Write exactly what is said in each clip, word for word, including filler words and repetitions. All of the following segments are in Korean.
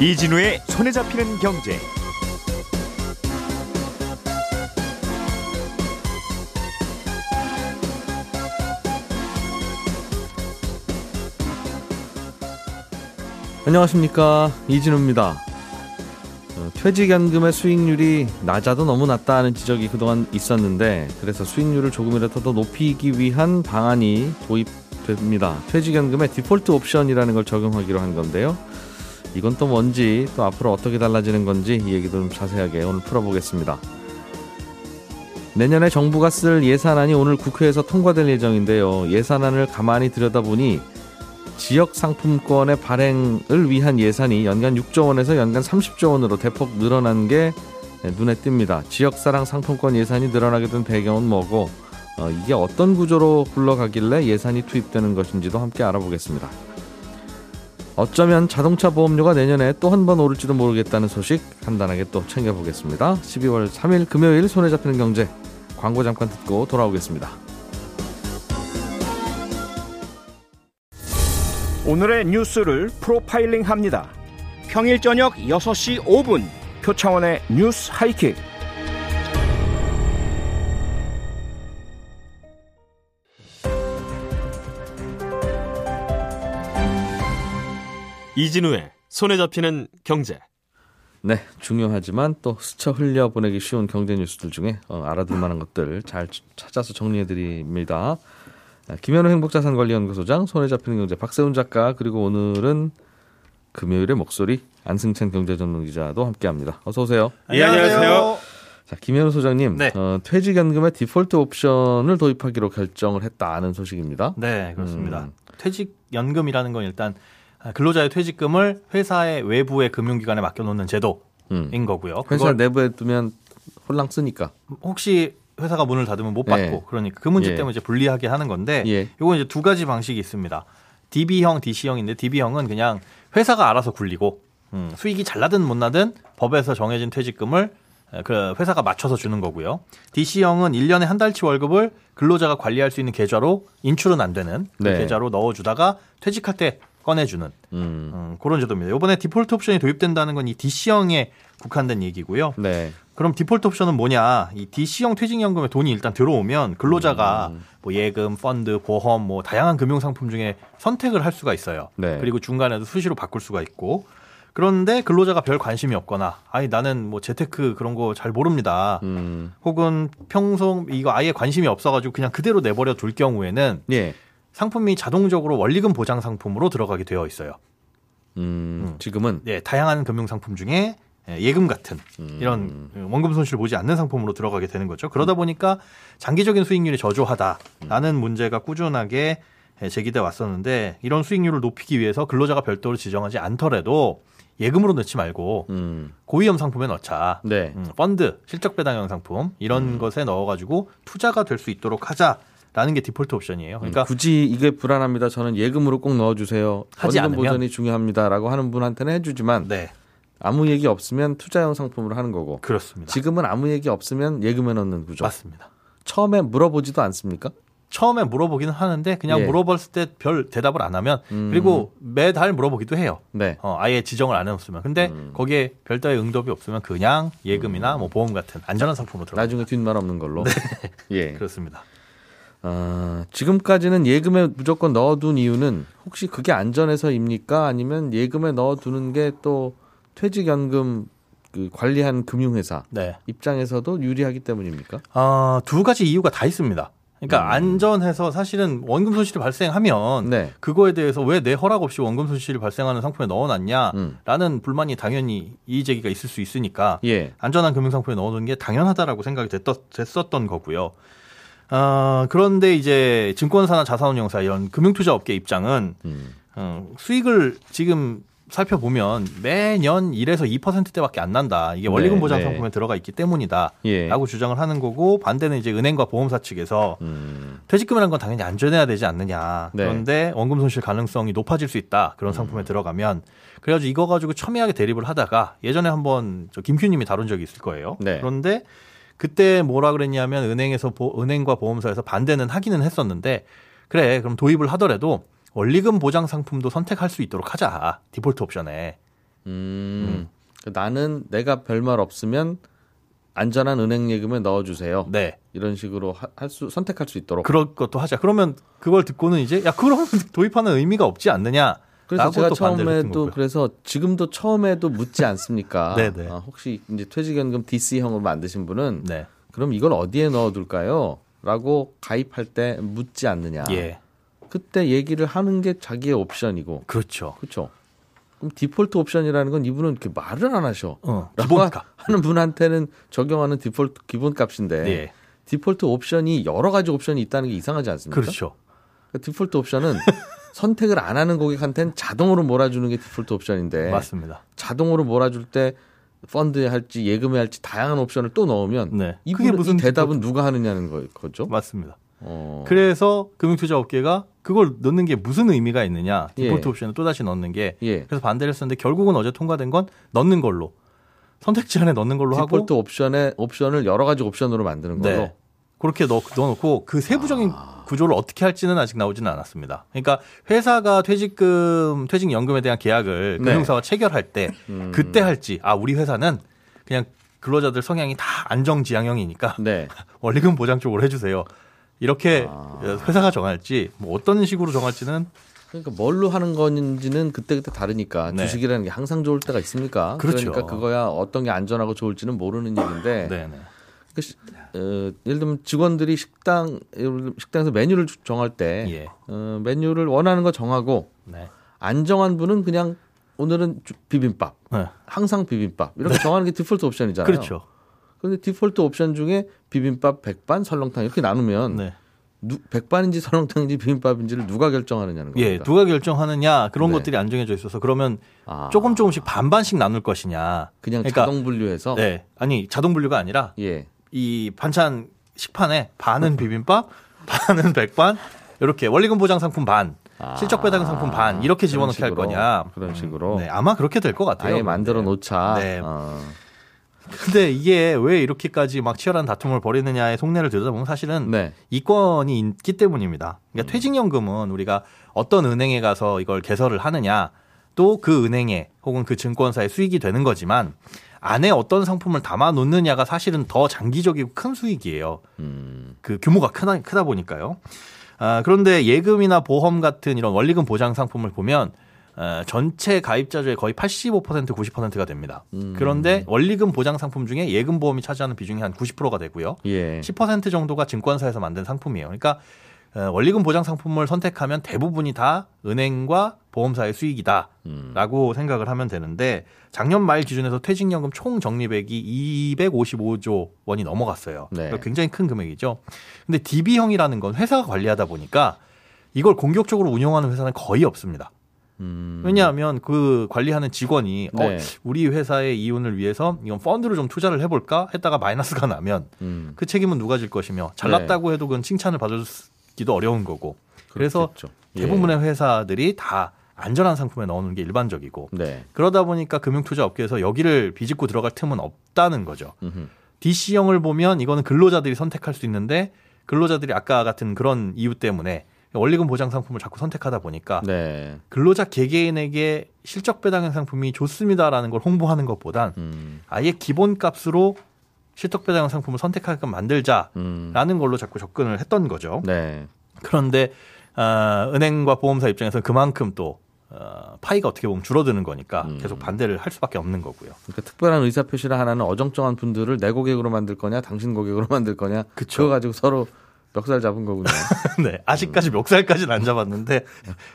이진우의 손에 잡히는 경제. 안녕하십니까, 이진우입니다. 퇴직연금의 수익률이 낮아도 너무 낮다 하는 지적이 그동안 있었는데, 그래서 수익률을 조금이라도 더 높이기 위한 방안이 도입됩니다. 퇴직연금의 디폴트 옵션이라는 걸 적용하기로 한 건데요. 이건 또 뭔지, 또 앞으로 어떻게 달라지는 건지 이 얘기도 좀 자세하게 오늘 풀어보겠습니다. 내년에 정부가 쓸 예산안이 오늘 국회에서 통과될 예정인데요. 예산안을 가만히 들여다보니 지역 상품권의 발행을 위한 예산이 연간 육 조 원에서 연간 삼십 조 원으로 대폭 늘어난 게 눈에 띕니다. 지역사랑 상품권 예산이 늘어나게 된 배경은 뭐고, 어, 이게 어떤 구조로 굴러가길래 예산이 투입되는 것인지도 함께 알아보겠습니다. 어쩌면 자동차 보험료가 내년에 또 한 번 오를지도 모르겠다는 소식 간단하게 또 챙겨보겠습니다. 십이월 삼일 금요일 손에 잡히는 경제, 광고 잠깐 듣고 돌아오겠습니다. 오늘의 뉴스를 프로파일링 합니다. 평일 저녁 여섯 시 오 분 표창원의 뉴스 하이킥. 이진우의 손에 잡히는 경제. 네, 중요하지만 또 스쳐 흘려보내기 쉬운 경제 뉴스들 중에 알아둘 만한 것들 잘 찾아서 정리해드립니다. 김현우 행복자산관리연구소장, 손에 잡히는 경제 박세훈 작가, 그리고 오늘은 금요일의 목소리 안승찬 경제전문기자도 함께합니다. 어서 오세요. 예, 안녕하세요. 자, 김현우 소장님, 네. 어, 퇴직연금의 디폴트 옵션을 도입하기로 결정을 했다는 소식입니다. 네, 그렇습니다. 음. 퇴직연금이라는 건 일단 근로자의 퇴직금을 회사의 외부의 금융기관에 맡겨놓는 제도인 음. 거고요. 회사 내부에 두면 홀랑 쓰니까. 혹시 회사가 문을 닫으면 못 받고, 예. 그러니까 그 문제 때문에 예. 이제 불리하게 하는 건데, 예. 이건 이제 두 가지 방식이 있습니다. 디비형, 디씨형인데 디비형은 그냥 회사가 알아서 굴리고 음. 수익이 잘 나든 못 나든 법에서 정해진 퇴직금을 그 회사가 맞춰서 주는 거고요. 디씨형은 일 년에 한 달치 월급을 근로자가 관리할 수 있는 계좌로, 인출은 안 되는 그 네. 계좌로 넣어주다가 퇴직할 때 꺼내주는 음. 음, 그런 제도입니다. 이번에 디폴트 옵션이 도입된다는 건 이 디씨형에 국한된 얘기고요. 네. 그럼 디폴트 옵션은 뭐냐? 이 디씨형 퇴직연금에 돈이 일단 들어오면 근로자가 음. 뭐 예금, 펀드, 보험, 뭐 다양한 금융상품 중에 선택을 할 수가 있어요. 네. 그리고 중간에도 수시로 바꿀 수가 있고. 그런데 근로자가 별 관심이 없거나, 아니 나는 뭐 재테크 그런 거 잘 모릅니다. 음. 혹은 평소 이거 아예 관심이 없어가지고 그냥 그대로 내버려 둘 경우에는 예. 상품이 자동적으로 원리금 보장 상품으로 들어가게 되어 있어요. 음, 지금은? 네, 다양한 금융상품 중에 예금 같은 이런 원금 손실을 보지 않는 상품으로 들어가게 되는 거죠. 그러다 보니까 장기적인 수익률이 저조하다라는 문제가 꾸준하게 제기돼 왔었는데, 이런 수익률을 높이기 위해서 근로자가 별도로 지정하지 않더라도 예금으로 넣지 말고 음. 고위험 상품에 넣자. 네. 음, 펀드, 실적배당형 상품 이런 음. 것에 넣어가지고 투자가 될 수 있도록 하자. 라는 게 디폴트 옵션이에요. 그러니까 음, 굳이 이게 불안합니다. 저는 예금으로 꼭 넣어주세요. 하지 않으면 보전이 중요합니다라고 하는 분한테는 해주지만 네. 아무 얘기 없으면 투자형 상품으로 하는 거고. 그렇습니다. 지금은 아무 얘기 없으면 예금에 넣는 구조. 맞습니다. 처음에 물어보지도 않습니까? 처음에 물어보기는 하는데 그냥 예. 물어봤을 때 별 대답을 안 하면 음. 그리고 매달 물어보기도 해요. 네. 어, 아예 지정을 안 해놓으면. 근데 음. 거기에 별다의 응답이 없으면 그냥 예금이나 음. 뭐 보험 같은 안전한 상품으로 들어갑니다. 나중에 뒷말 없는 걸로. 네. 예. 그렇습니다. 아, 지금까지는 예금에 무조건 넣어둔 이유는 혹시 그게 안전해서입니까? 아니면 예금에 넣어두는 게 또 퇴직연금 그 관리한 금융회사 네. 입장에서도 유리하기 때문입니까? 아, 두 가지 이유가 다 있습니다. 그러니까 음. 안전해서 사실은 원금 손실이 발생하면 네. 그거에 대해서 왜 내 허락 없이 원금 손실이 발생하는 상품에 넣어놨냐라는 음. 불만이 당연히 이의 제기가 있을 수 있으니까 예. 안전한 금융상품에 넣어두는 게 당연하다라고 생각이 됐었, 됐었던 거고요. 어, 그런데 이제 증권사나 자산운용사 이런 금융투자업계 입장은 음. 어, 수익을 지금 살펴보면 매년 일에서 이 퍼센트대밖에 안 난다. 이게 원리금 네, 보장 상품에 네. 들어가 있기 때문이다. 예. 라고 주장을 하는 거고, 반대는 이제 은행과 보험사 측에서 음. 퇴직금이라는 건 당연히 안전해야 되지 않느냐. 네. 그런데 원금 손실 가능성이 높아질 수 있다. 그런 상품에 음. 들어가면. 그래가지고 이거 가지고 첨예하게 대립을 하다가 예전에 한번 저 김규님이 다룬 적이 있을 거예요. 네. 그런데 그때 뭐라 그랬냐면 은행에서 보, 은행과 보험사에서 반대는 하기는 했었는데, 그래 그럼 도입을 하더라도 원리금 보장 상품도 선택할 수 있도록 하자. 디폴트 옵션에. 음, 음. 나는 내가 별말 없으면 안전한 은행 예금에 넣어주세요. 네. 이런 식으로 할 수, 선택할 수 있도록. 그럴 것도 하자. 그러면 그걸 듣고는 이제, 야, 그럼 도입하는 의미가 없지 않느냐. 그래서 제가 처음에도, 그래서 지금도 처음에도 묻지 않습니까? 네네. 아, 혹시 이제 퇴직연금 디씨형으로 만드신 분은, 네. 그럼 이걸 어디에 넣어둘까요? 라고 가입할 때 묻지 않느냐. 예. 그때 얘기를 하는 게 자기의 옵션이고. 그렇죠. 그렇죠. 그럼 디폴트 옵션이라는 건 이분은 이렇게 말을 안 하셔. 어, 기본값. 하는 분한테는 적용하는 디폴트 기본값인데 예. 디폴트 옵션이 여러 가지 옵션이 있다는 게 이상하지 않습니까? 그렇죠. 그러니까 디폴트 옵션은 선택을 안 하는 고객한테는 자동으로 몰아주는 게 디폴트 옵션인데 맞습니다. 자동으로 몰아줄 때 펀드에 할지 예금에 할지 다양한 옵션을 또 넣으면 네. 이분은 무슨 이 대답은 디폴트... 누가 하느냐는 거, 거죠? 맞습니다. 어... 그래서 금융투자 업계가 그걸 넣는 게 무슨 의미가 있느냐. 디폴트 예. 옵션을 또다시 넣는 게. 예. 그래서 반대를 했었는데 결국은 어제 통과된 건 넣는 걸로. 선택 제한에 넣는 걸로 디폴트 하고. 디폴트 옵션에 옵션을 여러 가지 옵션으로 만드는 걸로. 네. 그렇게 넣, 넣어놓고 그 세부적인 아... 구조를 어떻게 할지는 아직 나오지는 않았습니다. 그러니까 회사가 퇴직금, 퇴직연금에 대한 계약을 네. 금융사와 체결할 때 음... 그때 할지. 아, 우리 회사는 그냥 근로자들 성향이 다 안정지향형이니까 네. 원리금 보장 쪽으로 해주세요. 이렇게 아... 회사가 정할지 뭐 어떤 식으로 정할지는 그러니까 뭘로 하는 건지는 그때그때 다르니까 네. 주식이라는 게 항상 좋을 때가 있습니까? 그렇죠. 그러니까 그거야 어떤 게 안전하고 좋을지는 모르는 일인데 네네. 그러니까 시, 어, 예를 들면 직원들이 식당, 식당에서 메뉴를 정할 때 예. 어, 메뉴를 원하는 거 정하고 네. 안 정한 분은 그냥 오늘은 비빔밥, 네. 항상 비빔밥 이렇게 네. 정하는 게 디폴트 옵션이잖아요. 그렇죠. 근데 디폴트 옵션 중에 비빔밥, 백반, 설렁탕 이렇게 나누면 네. 누, 백반인지 설렁탕인지 비빔밥인지를 누가 결정하느냐는 겁니다. 예, 누가 결정하느냐 그런 네. 것들이 안정해져 있어서 그러면 아. 조금 조금씩 반반씩 나눌 것이냐. 그냥 그러니까, 자동 분류해서? 네. 아니 자동 분류가 아니라 예. 이 반찬 식판에 반은 비빔밥, 반은 백반 이렇게 원리금 보장 상품 반. 아, 실적 배당 상품 반 이렇게 집어넣게 식으로, 할 거냐. 그런 식으로. 네, 아마 그렇게 될 것 같아요. 아예 만들어 놓자. 네. 어. 근데 이게 왜 이렇게까지 막 치열한 다툼을 벌이느냐의 속내를 들여다보면 사실은 네. 이권이 있기 때문입니다. 그러니까 음. 퇴직연금은 우리가 어떤 은행에 가서 이걸 개설을 하느냐 또 그 은행에 혹은 그 증권사의 수익이 되는 거지만 안에 어떤 상품을 담아놓느냐가 사실은 더 장기적이고 큰 수익이에요. 음. 그 규모가 크다, 크다 보니까요. 아, 그런데 예금이나 보험 같은 이런 원리금 보장 상품을 보면 전체 가입자의 거의 팔십오 퍼센트, 구십 퍼센트가 됩니다. 음. 그런데 원리금 보장 상품 중에 예금 보험이 차지하는 비중이 한 구십 퍼센트가 되고요. 예. 십 퍼센트 정도가 증권사에서 만든 상품이에요. 그러니까 원리금 보장 상품을 선택하면 대부분이 다 은행과 보험사의 수익이다라고 음. 생각을 하면 되는데 작년 말 기준에서 퇴직연금 총 적립액이 이백오십오조 원이 넘어갔어요. 네. 그러니까 굉장히 큰 금액이죠. 근데 디비형이라는 건 회사가 관리하다 보니까 이걸 공격적으로 운영하는 회사는 거의 없습니다. 음. 왜냐하면 그 관리하는 직원이 네. 어, 우리 회사의 이윤을 위해서 이건 펀드로 좀 투자를 해볼까 했다가 마이너스가 나면 음. 그 책임은 누가 질 것이며 잘났다고 네. 해도 그건 칭찬을 받기도 어려운 거고 그래서 그렇겠죠. 대부분의 예. 회사들이 다 안전한 상품에 넣어놓는 게 일반적이고 네. 그러다 보니까 금융투자 업계에서 여기를 비집고 들어갈 틈은 없다는 거죠. 음흠. 디씨형을 보면 이거는 근로자들이 선택할 수 있는데 근로자들이 아까 같은 그런 이유 때문에 원리금 보장 상품을 자꾸 선택하다 보니까 네. 근로자 개개인에게 실적 배당형 상품이 좋습니다라는 걸 홍보하는 것보단 음. 아예 기본값으로 실적 배당형 상품을 선택하게끔 만들자라는 음. 걸로 자꾸 접근을 했던 거죠. 네. 그런데 어, 은행과 보험사 입장에서는 그만큼 또 어, 파이가 어떻게 보면 줄어드는 거니까 음. 계속 반대를 할 수밖에 없는 거고요. 그러니까 특별한 의사표시를 하나는 어정쩡한 분들을 내 고객으로 만들 거냐 당신 고객으로 만들 거냐 그쵸. 그거 가지고 서로 멱살 잡은 거군요. 네, 아직까지 멱살까지는 안 잡았는데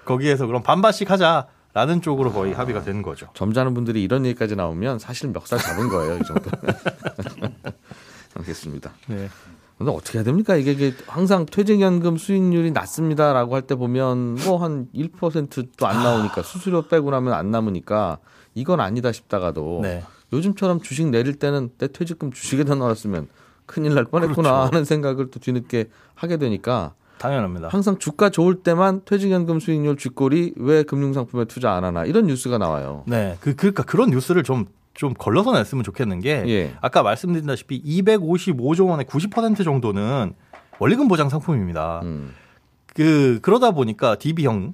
거기에서 그럼 반반씩 하자라는 쪽으로 거의 아, 합의가 된 거죠. 점잖은 분들이 이런 얘기까지 나오면 사실 멱살 잡은 거예요, 이 정도. 알겠습니다. 네. 근데 어떻게 해야 됩니까? 이게, 이게 항상 퇴직연금 수익률이 낮습니다라고 할 때 보면 뭐 한 일 퍼센트도 안 나오니까 수수료 빼고 나면 안 남으니까 이건 아니다 싶다가도 네. 요즘처럼 주식 내릴 때는 내 퇴직금 주식에다 넣었으면 큰일 날 뻔했구나 그렇죠. 하는 생각을 또 뒤늦게 하게 되니까 당연합니다. 항상 주가 좋을 때만 퇴직연금 수익률 쥐꼬리 왜 금융상품에 투자 안 하나 이런 뉴스가 나와요. 네, 그 그러니까 그런 뉴스를 좀 좀 걸러서 냈으면 좋겠는 게 예. 아까 말씀드린다시피 이백오십오조 원의 구십 퍼센트 정도는 원리금 보장 상품입니다. 음. 그 그러다 보니까 디비형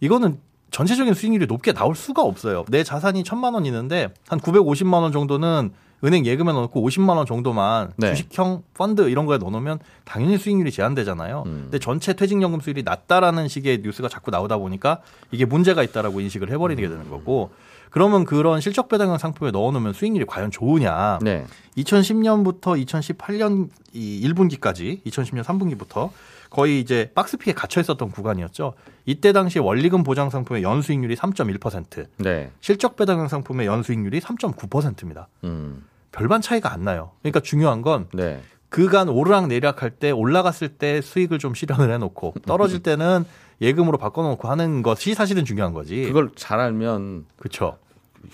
이거는 전체적인 수익률이 높게 나올 수가 없어요. 내 자산이 천만 원 있는데 한 구백오십만 원 정도는 은행 예금에 넣고 오십만 원 정도만 네. 주식형 펀드 이런 거에 넣어놓으면 당연히 수익률이 제한되잖아요. 음. 근데 전체 퇴직연금 수익률이 낮다라는 식의 뉴스가 자꾸 나오다 보니까 이게 문제가 있다라고 인식을 해버리게 되는 거고 그러면 그런 실적 배당형 상품에 넣어놓으면 수익률이 과연 좋으냐. 네. 이천십 년부터 이천십팔 년 일 분기까지 이천십 년 삼 분기부터 거의 이제 박스피에 갇혀 있었던 구간이었죠. 이때 당시 원리금 보장 상품의 연 수익률이 삼 점 일 퍼센트, 네. 실적 배당형 상품의 연 수익률이 삼 점 구 퍼센트입니다. 음. 별반 차이가 안 나요. 그러니까 중요한 건 네. 그간 오르락 내리락 할 때 올라갔을 때 수익을 좀 실현을 해놓고 떨어질 때는 예금으로 바꿔놓고 하는 것이 사실은 중요한 거지. 그걸 잘 알면 그렇죠.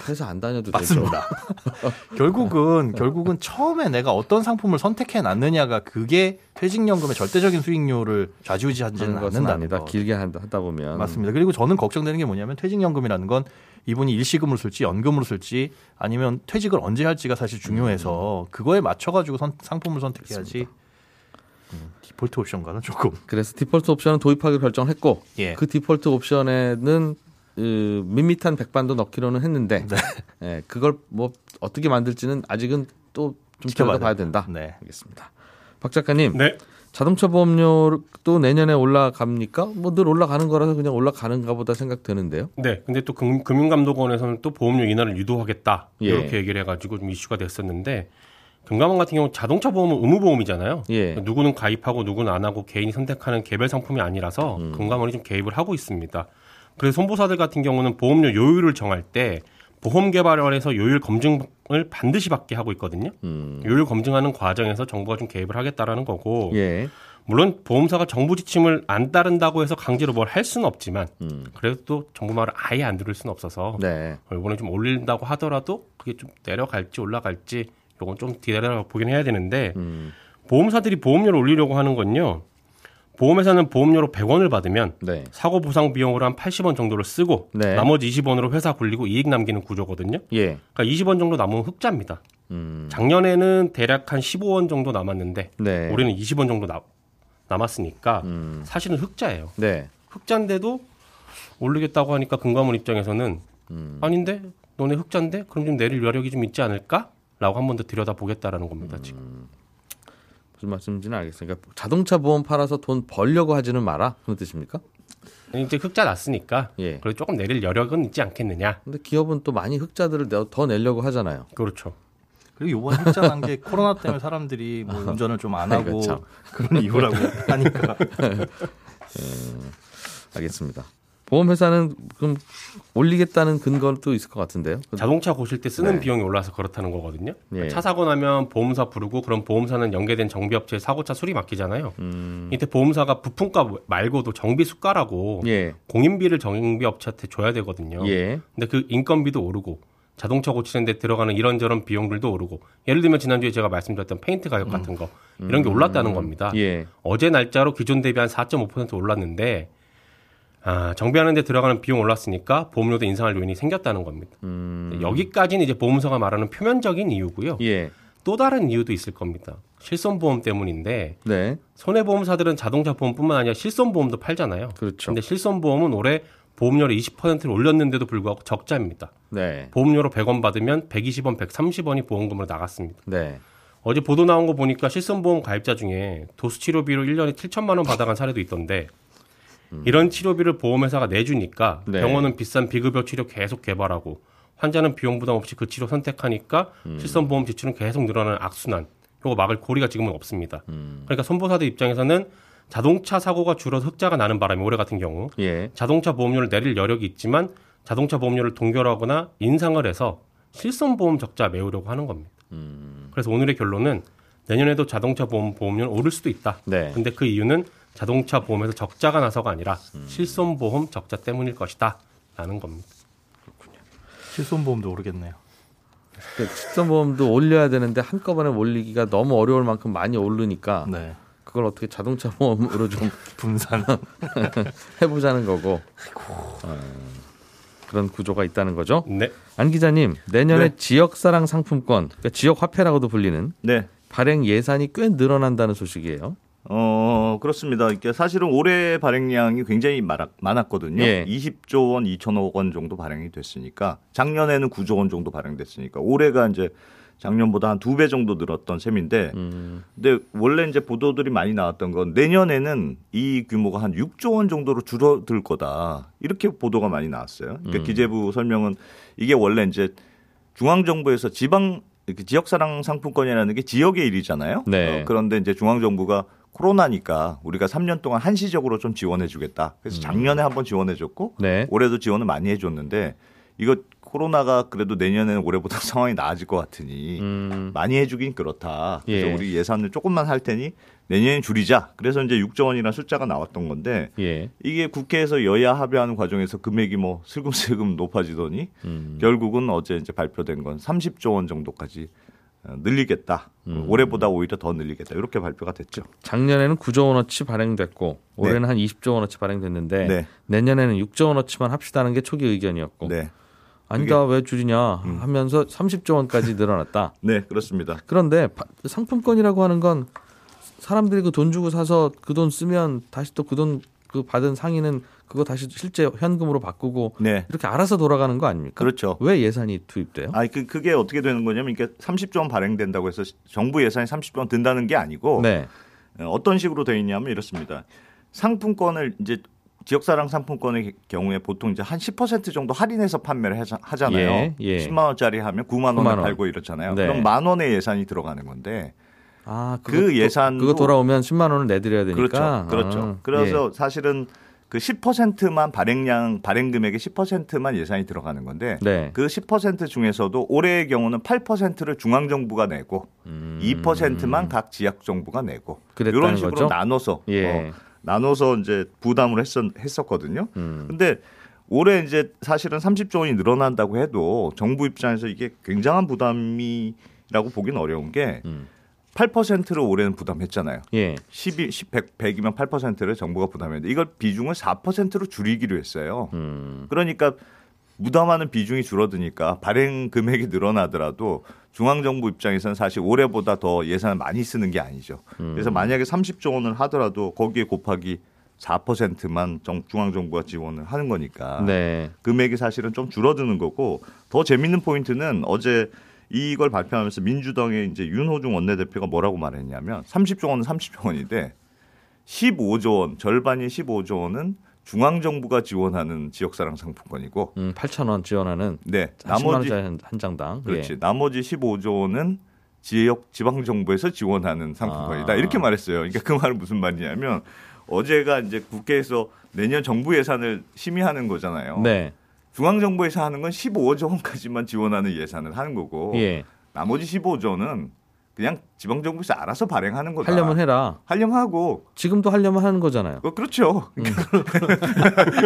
회사 안 다녀도 맞습니다. 되죠. 결국은 결국은 처음에 내가 어떤 상품을 선택해 놨느냐가 그게 퇴직연금의 절대적인 수익률을 좌지우지하지는 않는다는 거. 길게 하다 보면 맞습니다. 그리고 저는 걱정되는 게 뭐냐면 퇴직연금이라는 건 이분이 일시금으로 쓸지 연금으로 쓸지 아니면 퇴직을 언제 할지가 사실 중요해서 그거에 맞춰가지고 선, 상품을 선택해야지. 음, 디폴트 옵션과는 조금. 그래서 디폴트 옵션은 도입하기로 결정했고 예. 그 디폴트 옵션에는 그 밋밋한 백반도 넣기로는 했는데 네. 네, 그걸 뭐 어떻게 만들지는 아직은 또 좀 지켜봐야 된다. 네, 알겠습니다. 박 작가님, 네. 자동차 보험료도 내년에 올라갑니까? 뭐 늘 올라가는 거라서 그냥 올라가는가 보다 생각되는데요. 네, 근데 또 금, 금융감독원에서는 또 보험료 인하를 유도하겠다 예. 이렇게 얘기를 해가지고 좀 이슈가 됐었는데 금감원 같은 경우 자동차 보험은 의무보험이잖아요. 예. 그러니까 누구는 가입하고 누구는 안 하고 개인이 선택하는 개별 상품이 아니라서 음. 금감원이 좀 개입을 하고 있습니다. 그래서 손보사들 같은 경우는 보험료 요율을 정할 때 보험개발원에서 요율 검증을 반드시 받게 하고 있거든요. 음. 요율 검증하는 과정에서 정부가 좀 개입을 하겠다라는 거고 예. 물론 보험사가 정부 지침을 안 따른다고 해서 강제로 뭘 할 수는 없지만 음. 그래도 또 정부 말을 아예 안 들을 수는 없어서 네. 이번에 좀 올린다고 하더라도 그게 좀 내려갈지 올라갈지 이건 좀 기다려보긴 해야 되는데 음. 보험사들이 보험료를 올리려고 하는 건요. 보험회사는 보험료로 백 원을 받으면 네. 사고 보상 비용으로 한 팔십 원 정도를 쓰고 네. 나머지 이십 원으로 회사 굴리고 이익 남기는 구조거든요. 예. 그러니까 이십 원 정도 남으면 흑자입니다. 음. 작년에는 대략 한 십오 원 정도 남았는데 네. 올해는 이십 원 정도 나, 남았으니까 음. 사실은 흑자예요. 네. 흑자인데도 올리겠다고 하니까 금감원 입장에서는 음. 아닌데 너네 흑자인데 그럼 좀 내릴 여력이 좀 있지 않을까? 라고 한 번 더 들여다보겠다라는 겁니다. 음. 지금. 무슨 말씀인지는 알겠어요. 그러니까 자동차 보험 팔아서 돈 벌려고 하지는 마라 그런 뜻입니까? 이제 흑자 났으니까 예. 그래도 조금 내릴 여력은 있지 않겠느냐. 근데 기업은 또 많이 흑자들을 더 내려고 하잖아요. 그렇죠. 그리고 이번 흑자 난 게 코로나 때문에 사람들이 뭐 운전을 좀 안 하고 그런 이유라고 하니까. 음, 알겠습니다. 보험회사는 그럼 올리겠다는 근거도 있을 것 같은데요. 자동차 고실 때 쓰는 네. 비용이 올라서 그렇다는 거거든요. 예. 차 사고 나면 보험사 부르고 그럼 보험사는 연계된 정비업체에 사고차 수리 맡기잖아요. 음. 이때 보험사가 부품값 말고도 정비수가라고 예. 공임비를 정비업체한테 줘야 되거든요. 예. 근데 그 인건비도 오르고 자동차 고치는 데 들어가는 이런저런 비용들도 오르고 예를 들면 지난주에 제가 말씀드렸던 페인트 가격 같은 거 음. 이런 게 올랐다는 겁니다. 예. 어제 날짜로 기존 대비 한 사 점 오 퍼센트 올랐는데 아, 정비하는 데 들어가는 비용 올랐으니까 보험료도 인상할 요인이 생겼다는 겁니다. 음. 여기까지는 이제 보험사가 말하는 표면적인 이유고요. 예. 또 다른 이유도 있을 겁니다. 실손보험 때문인데 네. 손해보험사들은 자동차 보험뿐만 아니라 실손보험도 팔잖아요. 그렇죠. 근데 실손보험은 올해 보험료를 이십 퍼센트를 올렸는데도 불구하고 적자입니다. 네. 보험료로 백 원 받으면 백이십 원, 백삼십 원이 보험금으로 나갔습니다. 네. 어제 보도 나온 거 보니까 실손보험 가입자 중에 도수치료비로 일 년에 칠천만 원 받아간 사례도 있던데 음. 이런 치료비를 보험회사가 내주니까 네. 병원은 비싼 비급여 치료 계속 개발하고 환자는 비용 부담 없이 그 치료 선택하니까 음. 실손보험 지출은 계속 늘어나는 악순환. 이거 막을 고리가 지금은 없습니다. 음. 그러니까 손보사들 입장에서는 자동차 사고가 줄어서 흑자가 나는 바람에 올해 같은 경우 예. 자동차 보험료를 내릴 여력이 있지만 자동차 보험료를 동결하거나 인상을 해서 실손보험 적자 메우려고 하는 겁니다. 음. 그래서 오늘의 결론은 내년에도 자동차 보험 보험료는 오를 수도 있다. 네. 근데 그 이유는 자동차 보험에서 적자가 나서가 아니라 음. 실손보험 적자 때문일 것이다 라는 겁니다. 그렇군요. 실손보험도 오르겠네요. 그러니까 실손보험도 올려야 되는데 한꺼번에 올리기가 너무 어려울 만큼 많이 오르니까 네. 그걸 어떻게 자동차 보험으로 좀 분산 해보자는 거고 어, 그런 구조가 있다는 거죠. 네. 안 기자님 내년에 네. 지역사랑 상품권, 그러니까 지역화폐라고도 불리는 네. 발행 예산이 꽤 늘어난다는 소식이에요. 어, 그렇습니다. 사실은 올해 발행량이 굉장히 많았거든요. 예. 이십조 원, 이천억 원 정도 발행이 됐으니까, 작년에는 구조 원 정도 발행됐으니까, 올해가 이제 작년보다 한 두 배 정도 늘었던 셈인데, 음. 근데 원래 이제 보도들이 많이 나왔던 건 내년에는 이 규모가 한 육조 원 정도로 줄어들 거다. 이렇게 보도가 많이 나왔어요. 그러니까 음. 기재부 설명은 이게 원래 이제 중앙정부에서 지방, 지역사랑 상품권이라는 게 지역의 일이잖아요. 네. 어, 그런데 이제 중앙정부가 코로나니까 우리가 삼 년 동안 한시적으로 좀 지원해주겠다. 그래서 작년에 한번 지원해줬고 네. 올해도 지원을 많이 해줬는데 이거 코로나가 그래도 내년에는 올해보다 상황이 나아질 것 같으니 음. 많이 해주긴 그렇다. 그래서 예. 우리 예산을 조금만 할 테니 내년에 줄이자. 그래서 이제 육조 원이라는 숫자가 나왔던 건데 예. 이게 국회에서 여야 합의하는 과정에서 금액이 뭐 슬금슬금 높아지더니 음. 결국은 어제 이제 발표된 건 삼십조 원 정도까지 늘리겠다. 음. 올해보다 오히려 더 늘리겠다. 이렇게 발표가 됐죠. 작년에는 구조 원어치 발행됐고 올해는 네. 한 이십조 원어치 발행됐는데 네. 내년에는 육조 원어치만 합시다는 게 초기 의견이었고 네. 아니다 왜 줄이냐 음. 하면서 삼십조 원까지 늘어났다. 네, 그렇습니다. 그런데 상품권이라고 하는 건 사람들이 그 돈 주고 사서 그 돈 쓰면 다시 또 그 돈 그 받은 상의는 그거 다시 실제 현금으로 바꾸고 네. 이렇게 알아서 돌아가는 거 아닙니까? 그렇죠. 왜 예산이 투입돼요? 아, 그 그게 어떻게 되는 거냐면 이게 삼십조 원 발행된다고 해서 정부 예산이 삼십조 원 든다는 게 아니고 네. 어떤 식으로 되어 있냐면 이렇습니다. 상품권을 이제 지역사랑 상품권의 경우에 보통 이제 한 십 퍼센트 정도 할인해서 판매를 하잖아요. 예, 예. 십만 원짜리 하면 구만 원을 구만 원. 팔고 이렇잖아요. 네. 그럼 만 원의 예산이 들어가는 건데. 아, 그거, 그 예산 그거 돌아오면 십만 원을 내드려야 되니까. 그렇죠. 그렇죠. 아, 그래서 예. 사실은 그 십 퍼센트만 발행량 발행 금액의 십 퍼센트만 예산이 들어가는 건데 네. 그 십 퍼센트 중에서도 올해의 경우는 팔 퍼센트를 중앙 정부가 내고 음. 이 퍼센트만 각 지역 정부가 내고 이런 식으로 거죠? 나눠서 예. 어, 나눠서 이제 부담을 했었, 했었거든요. 음. 근데 올해 이제 사실은 삼십조 원이 늘어난다고 해도 정부 입장에서 이게 굉장한 부담이라고 보기는 어려운 게 음. 팔 퍼센트를 올해는 부담했잖아요. 예. 십이, 십, 백, 백이면 팔 퍼센트를 정부가 부담했는데 이걸 비중을 사 퍼센트로 줄이기로 했어요. 음. 그러니까 부담하는 비중이 줄어드니까 발행 금액이 늘어나더라도 중앙정부 입장에서는 사실 올해보다 더 예산을 많이 쓰는 게 아니죠. 음. 그래서 만약에 삼십조 원을 하더라도 거기에 곱하기 사 퍼센트만 중앙정부가 지원을 하는 거니까 네. 금액이 사실은 좀 줄어드는 거고 더 재밌는 포인트는 어제 이걸 발표하면서 민주당의 이제 윤호중 원내대표가 뭐라고 말했냐면 삼십조 원은 삼십조 원인데 십오조 원, 절반이 십오조 원은 중앙정부가 지원하는 지역사랑 상품권이고 음, 팔천 원 지원하는 네, 나머지 한, 한 장당 그렇지 예. 나머지 십오조 원은 지역 지방정부에서 지원하는 상품권이다 아. 이렇게 말했어요. 그러니까 그 말은 무슨 말이냐면 어제가 이제 국회에서 내년 정부 예산을 심의하는 거잖아요. 네. 중앙정부에서 하는 건 십오조 원까지만 지원하는 예산을 하는 거고 예. 나머지 십오조 원은 그냥 지방정부에서 알아서 발행하는 거다. 하려면 해라. 하려면 하고. 지금도 하려면 하는 거잖아요. 어, 그렇죠. 음.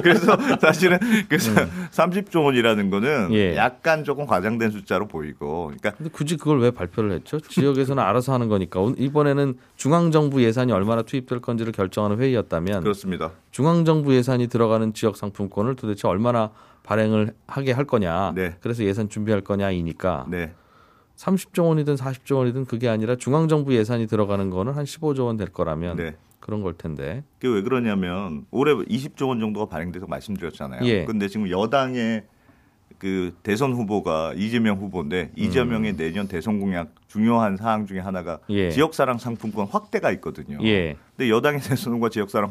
그래서 사실은 그래서 음. 삼십조 원이라는 거는 예. 약간 조금 과장된 숫자로 보이고. 그러니까 근데 굳이 그걸 왜 발표를 했죠? 지역에서는 알아서 하는 거니까. 이번에는 중앙정부 예산이 얼마나 투입될 건지를 결정하는 회의였다면. 그렇습니다. 중앙정부 예산이 들어가는 지역 상품권을 도대체 얼마나 발행을 하게 할 거냐. 네. 그래서 예산 준비할 거냐이니까. 네. 삼십조 원이든 사십조 원이든 그게 아니라 중앙정부 예산이 들어가는 거는 한 십오조 원 될 거라면 네. 그런 걸 텐데. 그게 왜 그러냐면 올해 이십조 원 정도가 발행돼서 말씀드렸잖아요. 그런데 예. 지금 여당의 그 대선 후보가 이재명 후보인데 음. 이재명의 내년 대선 공약 중요한 사항 중에 하나가 예. 지역사랑 상품권 확대가 있거든요. 예. 근데 여당의 대선 후보가 지역사랑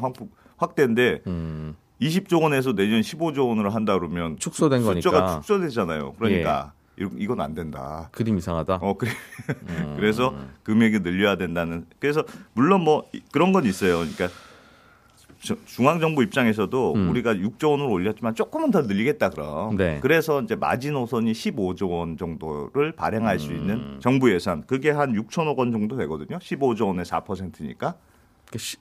확대인데 음. 이십조 원에서 내년 십오조 원으로 한다 그러면 축소된 거니까. 숫자가 축소되잖아요. 그러니까. 예. 이건 안 된다. 그림 이상하다. 어, 그래. 음. 그래서 금액이 늘려야 된다는. 그래서 물론 뭐 그런 건 있어요. 그러니까 중앙정부 입장에서도 음. 우리가 육조 원으로 올렸지만 조금은 더 늘리겠다 그럼. 네. 그래서 이제 마지노선이 십오조 원 정도를 발행할 음. 수 있는 정부 예산. 그게 한 육천억 원 정도 되거든요. 십오조 원의 사 퍼센트니까.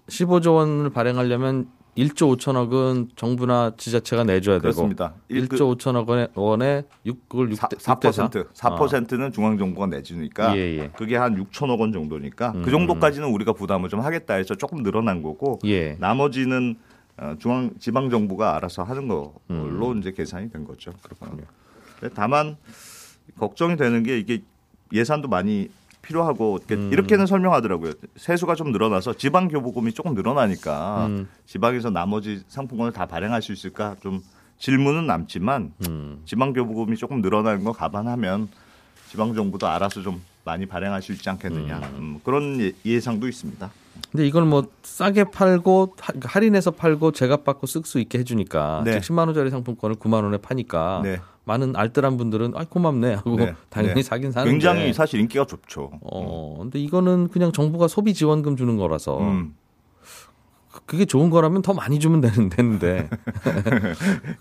십오조 원을 발행하려면 일조 오천억은 정부나 지자체가 내줘야 그렇습니다. 되고 일조 오천억 원에 육을 사 퍼센트 사 퍼센트는 중앙정부가 내주니까 예, 예. 그게 한 육천억 원 정도니까 음. 그 정도까지는 우리가 부담을 좀 하겠다 해서 조금 늘어난 거고 예. 나머지는 중앙 지방정부가 알아서 하는 걸로 음. 이제 계산이 된 거죠. 그렇군요. 다만 걱정이 되는 게 이게 예산도 많이 필요하고 그러니까 음. 이렇게는 설명하더라고요. 세수가 좀 늘어나서 지방 교부금이 조금 늘어나니까 음. 지방에서 나머지 상품권을 다 발행할 수 있을까 좀 질문은 남지만 음. 지방 교부금이 조금 늘어나는 거 감안하면 지방 정부도 알아서 좀 많이 발행할 수 있지 않겠느냐 음. 음, 그런 예, 예상도 있습니다. 근데 이걸 뭐 싸게 팔고 하, 할인해서 팔고 제값 받고 쓸 수 있게 해주니까 네. 십만 원짜리 상품권을 구만 원에 파니까 네. 많은 알뜰한 분들은 아 고맙네 하고 네. 당연히 네. 사긴 사는데 굉장히 사실 인기가 좋죠. 어, 근데 이거는 그냥 정부가 소비 지원금 주는 거라서 음. 그게 좋은 거라면 더 많이 주면 되는데.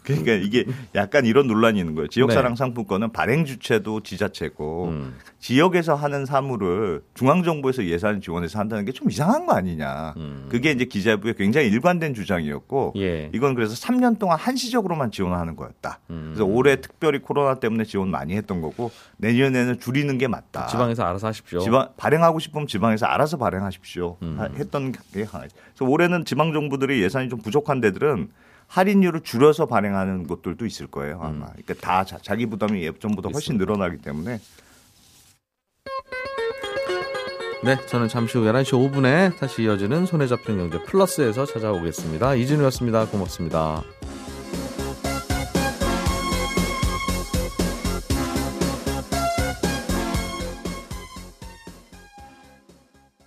그러니까 이게 약간 이런 논란이 있는 거예요. 지역사랑 네. 상품권은 발행 주체도 지자체고 음. 지역에서 하는 사무를 중앙정부에서 예산을 지원해서 한다는 게 좀 이상한 거 아니냐. 음. 그게 이제 기재부의 굉장히 일관된 주장이었고 예. 이건 그래서 삼 년 동안 한시적으로만 지원하는 거였다. 음. 그래서 올해 특별히 코로나 때문에 지원 많이 했던 거고 내년에는 줄이는 게 맞다. 지방에서 알아서 하십시오. 지방 발행하고 싶으면 지방에서 알아서 발행하십시오. 음. 했던 게 하나. 그래서 올해는 지방 정부들이 예산이 좀 부족한 데들은 할인율을 줄여서 발행하는 곳들도 있을 거예요. 아마. 음. 그러니까 다 자, 자기 부담이 예전보다 훨씬 있습니다. 늘어나기 때문에. 네, 저는 잠시 후 열한 시 오 분에 다시 이어지는 손에 잡히는 경제 플러스에서 찾아오겠습니다. 이진우였습니다. 고맙습니다.